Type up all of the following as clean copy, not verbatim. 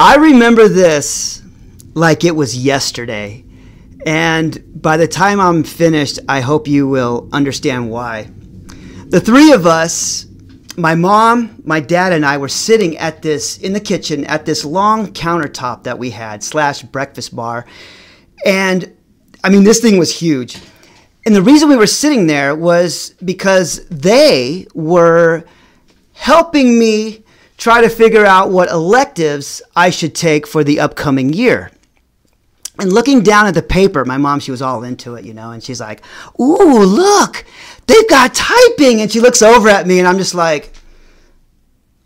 I remember this like it was yesterday. And by the time I'm finished, I hope you will understand why. The three of us, my mom, my dad, and I were sitting at this, in the kitchen, at this long countertop that we had, / breakfast bar. And I mean, this thing was huge. And the reason we were sitting there was because they were helping me try to figure out what electives I should take for the upcoming year. And looking down at the paper, my mom, she was all into it, you know, and she's like, "Ooh, look, they've got typing." And she looks over at me and I'm just like,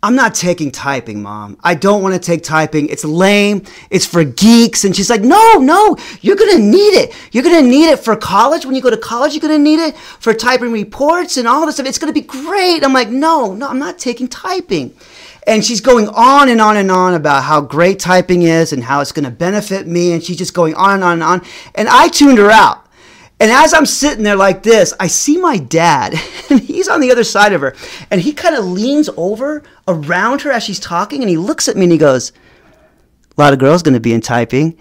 "I'm not taking typing, Mom. I don't want to take typing. It's lame. It's for geeks." And she's like, No, you're going to need it. You're going to need it for college. When you go to college, you're going to need it for typing reports and all this stuff. It's going to be great." I'm like, No, I'm not taking typing." And she's going on and on and on about how great typing is and how it's going to benefit me. And she's just going on and on and on. And I tuned her out. And as I'm sitting there like this, I see my dad. And he's on the other side of her. And he kind of leans over around her as she's talking. And he looks at me and he goes, "A lot of girls going to be in typing."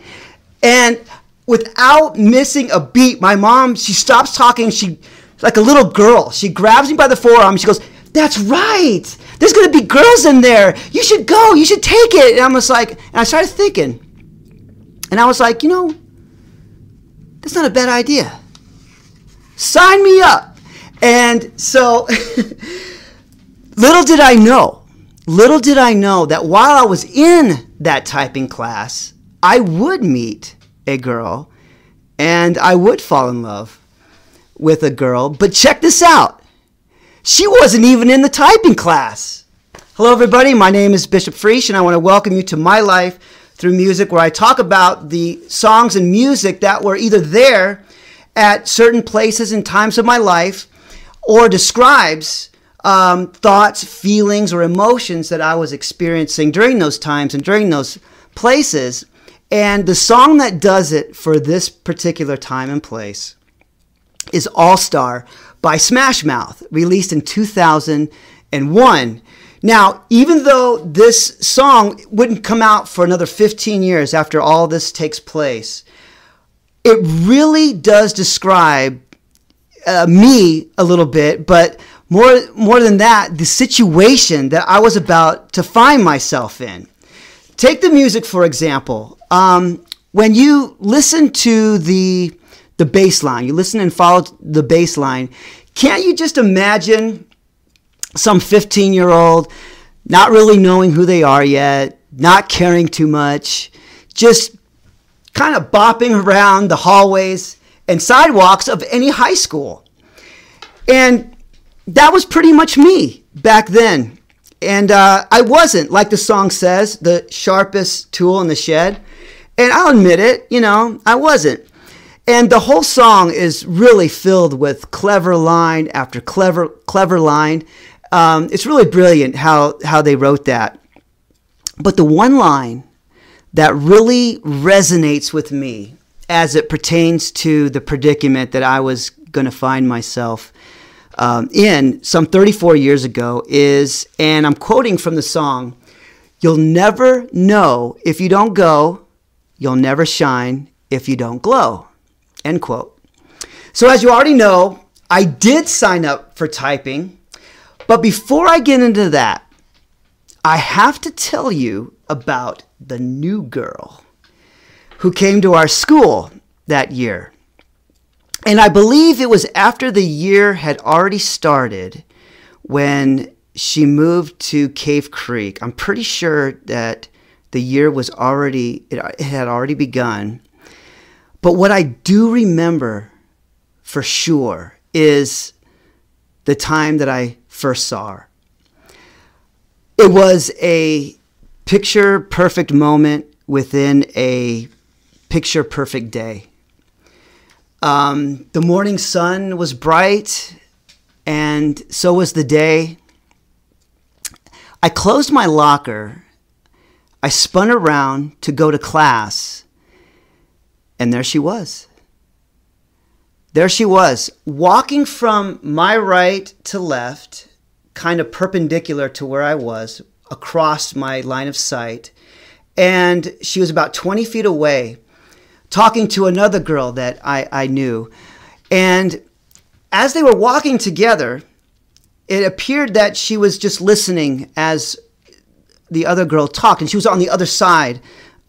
And without missing a beat, my mom, she stops talking. She, like a little girl, she grabs me by the forearm. She goes, "That's right. There's going to be girls in there. You should go. You should take it." And I'm just like, and I started thinking. And I was like, that's not a bad idea. Sign me up. And so little did I know that while I was in that typing class, I would meet a girl and I would fall in love with a girl. But check this out. She wasn't even in the typing class. Hello, everybody. My name is Bishop Freish, and I want to welcome you to My Life Through Music, where I talk about the songs and music that were either there at certain places and times of my life or describes thoughts, feelings, or emotions that I was experiencing during those times and during those places. And the song that does it for this particular time and place is All Star by Smash Mouth, released in 2001. Now, even though this song wouldn't come out for another 15 years after all this takes place, it really does describe me a little bit, but more than that, the situation that I was about to find myself in. Take the music, for example. When you listen to the bass line, you listen and follow the bass line, can't you just imagine some 15-year-old not really knowing who they are yet, not caring too much, just kind of bopping around the hallways and sidewalks of any high school? And that was pretty much me back then. And I wasn't, like the song says, the sharpest tool in the shed. And I'll admit it, I wasn't. And the whole song is really filled with clever line after clever line. It's really brilliant how they wrote that. But the one line that really resonates with me as it pertains to the predicament that I was going to find myself in some 34 years ago is, and I'm quoting from the song, "You'll never know if you don't go, you'll never shine if you don't glow." End quote. So as you already know, I did sign up for typing, but before I get into that, I have to tell you about the new girl who came to our school that year. And I believe it was after the year had already started when she moved to Cave Creek. I'm pretty sure that the year was already, it had already begun. But what I do remember for sure is the time that I first saw her. It was a picture-perfect moment within a picture-perfect day. The morning sun was bright, and so was the day. I closed my locker. I spun around to go to class. And there she was. There she was, walking from my right to left, kind of perpendicular to where I was, across my line of sight. And she was about 20 feet away talking to another girl that I knew. And as they were walking together, it appeared that she was just listening as the other girl talked. And she was on the other side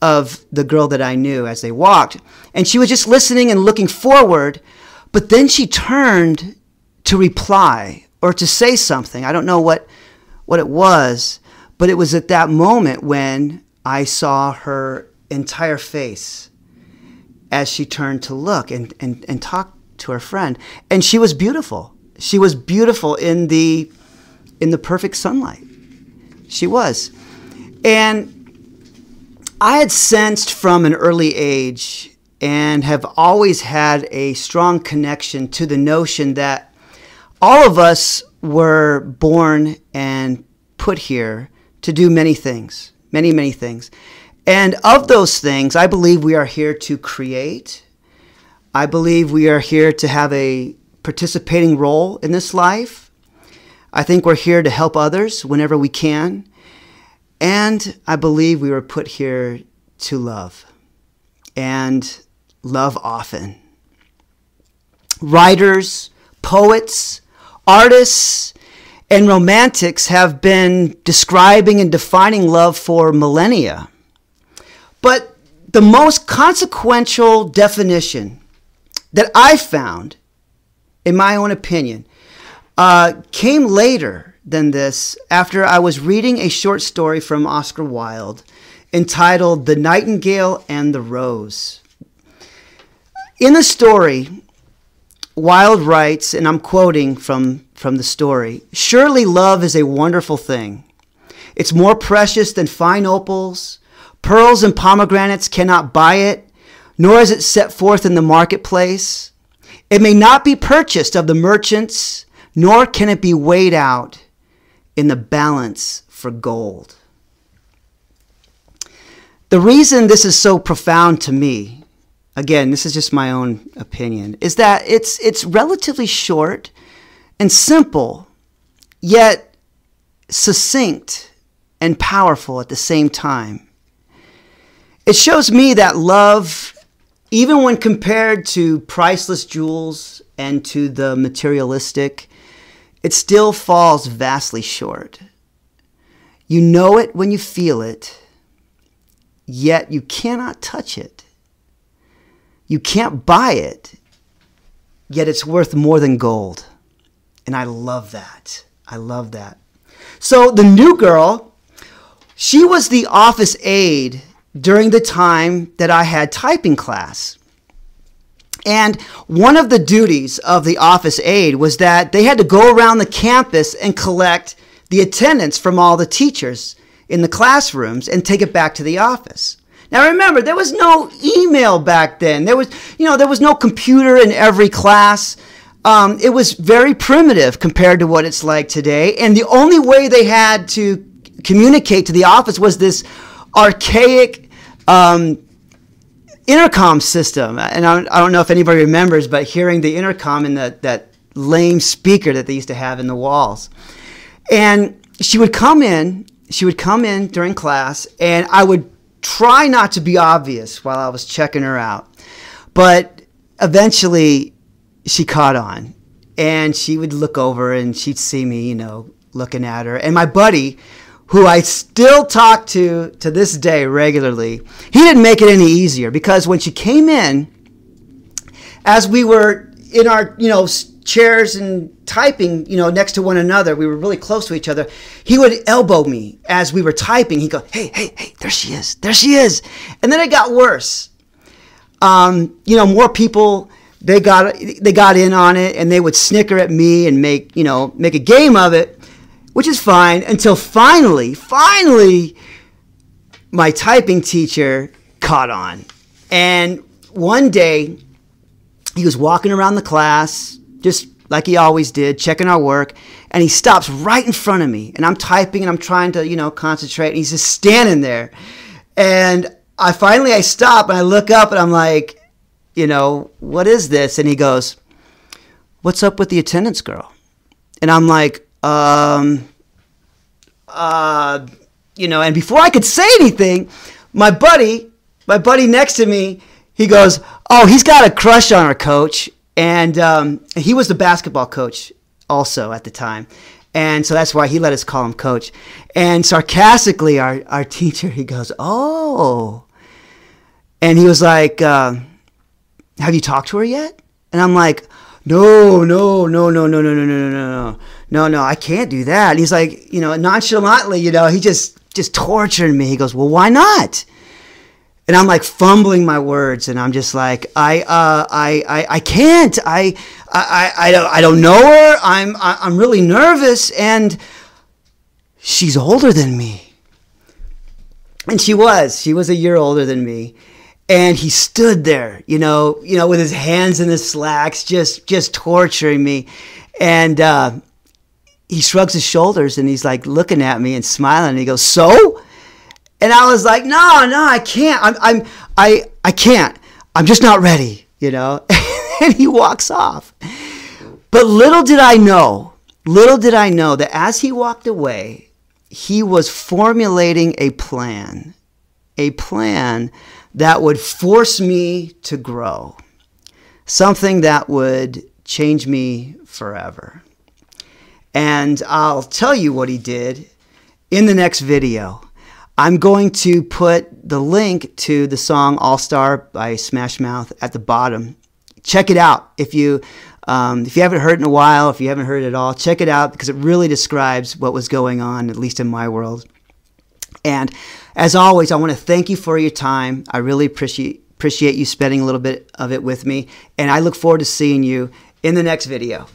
of the girl that I knew as they walked. And she was just listening and looking forward. But then she turned to reply or to say something. I don't know what it was, but it was at that moment when I saw her entire face as she turned to look and talk to her friend. And she was beautiful. She was beautiful in the perfect sunlight. She was. And I had sensed from an early age and have always had a strong connection to the notion that all of us were born and put here to do many things, many, many things. And of those things, I believe we are here to create. I believe we are here to have a participating role in this life. I think we're here to help others whenever we can. And I believe we were put here to love, and love often. Writers, poets, artists, and romantics have been describing and defining love for millennia. But the most consequential definition that I found, in my own opinion, came later than this, after I was reading a short story from Oscar Wilde entitled The Nightingale and the Rose. In the story, Wilde writes, and I'm quoting from the story, "Surely love is a wonderful thing. It's more precious than fine opals. Pearls and pomegranates cannot buy it, nor is it set forth in the marketplace. It may not be purchased of the merchants, nor can it be weighed out in the balance for gold." The reason this is so profound to me, again, this is just my own opinion, is that it's relatively short and simple, yet succinct and powerful at the same time. It shows me that love, even when compared to priceless jewels and to the materialistic, it still falls vastly short. You know it when you feel it, yet you cannot touch it. You can't buy it, yet it's worth more than gold. And I love that. I love that. So the new girl, she was the office aide during the time that I had typing class. And one of the duties of the office aide was that they had to go around the campus and collect the attendance from all the teachers in the classrooms and take it back to the office. Now remember, there was no email back then. There was no computer in every class. It was very primitive compared to what it's like today. And the only way they had to communicate to the office was this archaic intercom system. And I don't know if anybody remembers, but hearing the intercom in that lame speaker that they used to have in the walls. And she would come in during class, and I would try not to be obvious while I was checking her out. But eventually she caught on, and she would look over and she'd see me, looking at her. And my buddy, who I still talk to this day regularly, he didn't make it any easier, because when she came in, as we were in our, chairs and typing, next to one another, we were really close to each other. He would elbow me as we were typing. He'd go, hey, there she is. And then it got worse. More people, they got in on it, and they would snicker at me and make a game of it, which is fine, until finally my typing teacher caught on. And one day he was walking around the class, just like he always did, checking our work, and he stops right in front of me, and I'm typing, and I'm trying to, concentrate, and he's just standing there. And I stop, and I look up, and I'm like, what is this? And he goes, "What's up with the attendance girl?" And I'm like, and before I could say anything, My buddy next to me, he goes, oh, he's got a crush on her, coach. And he was the basketball coach also at the time. And so that's why he let us call him coach. And sarcastically, our teacher, he goes, oh. And he was like, have you talked to her yet? And I'm like, no, I can't do that. And he's like, nonchalantly, he just tortured me. He goes, well, why not? And I'm like fumbling my words, and I'm just like, I can't. I don't know her. I'm really nervous, and she's older than me. And she was a year older than me. And he stood there, with his hands in his slacks, just torturing me. And he shrugs his shoulders, and he's like looking at me and smiling. And he goes, so? And I was like, no, I can't. I can't. I'm just not ready, And he walks off. But little did I know that as he walked away, he was formulating a plan that would force me to grow, something that would change me forever. And I'll tell you what he did in the next video. I'm going to put the link to the song All Star by Smash Mouth at the bottom. Check it out. If you haven't heard it in a while, if you haven't heard it at all, check it out, because it really describes what was going on, at least in my world. And as always, I want to thank you for your time. I really appreciate you spending a little bit of it with me. And I look forward to seeing you in the next video.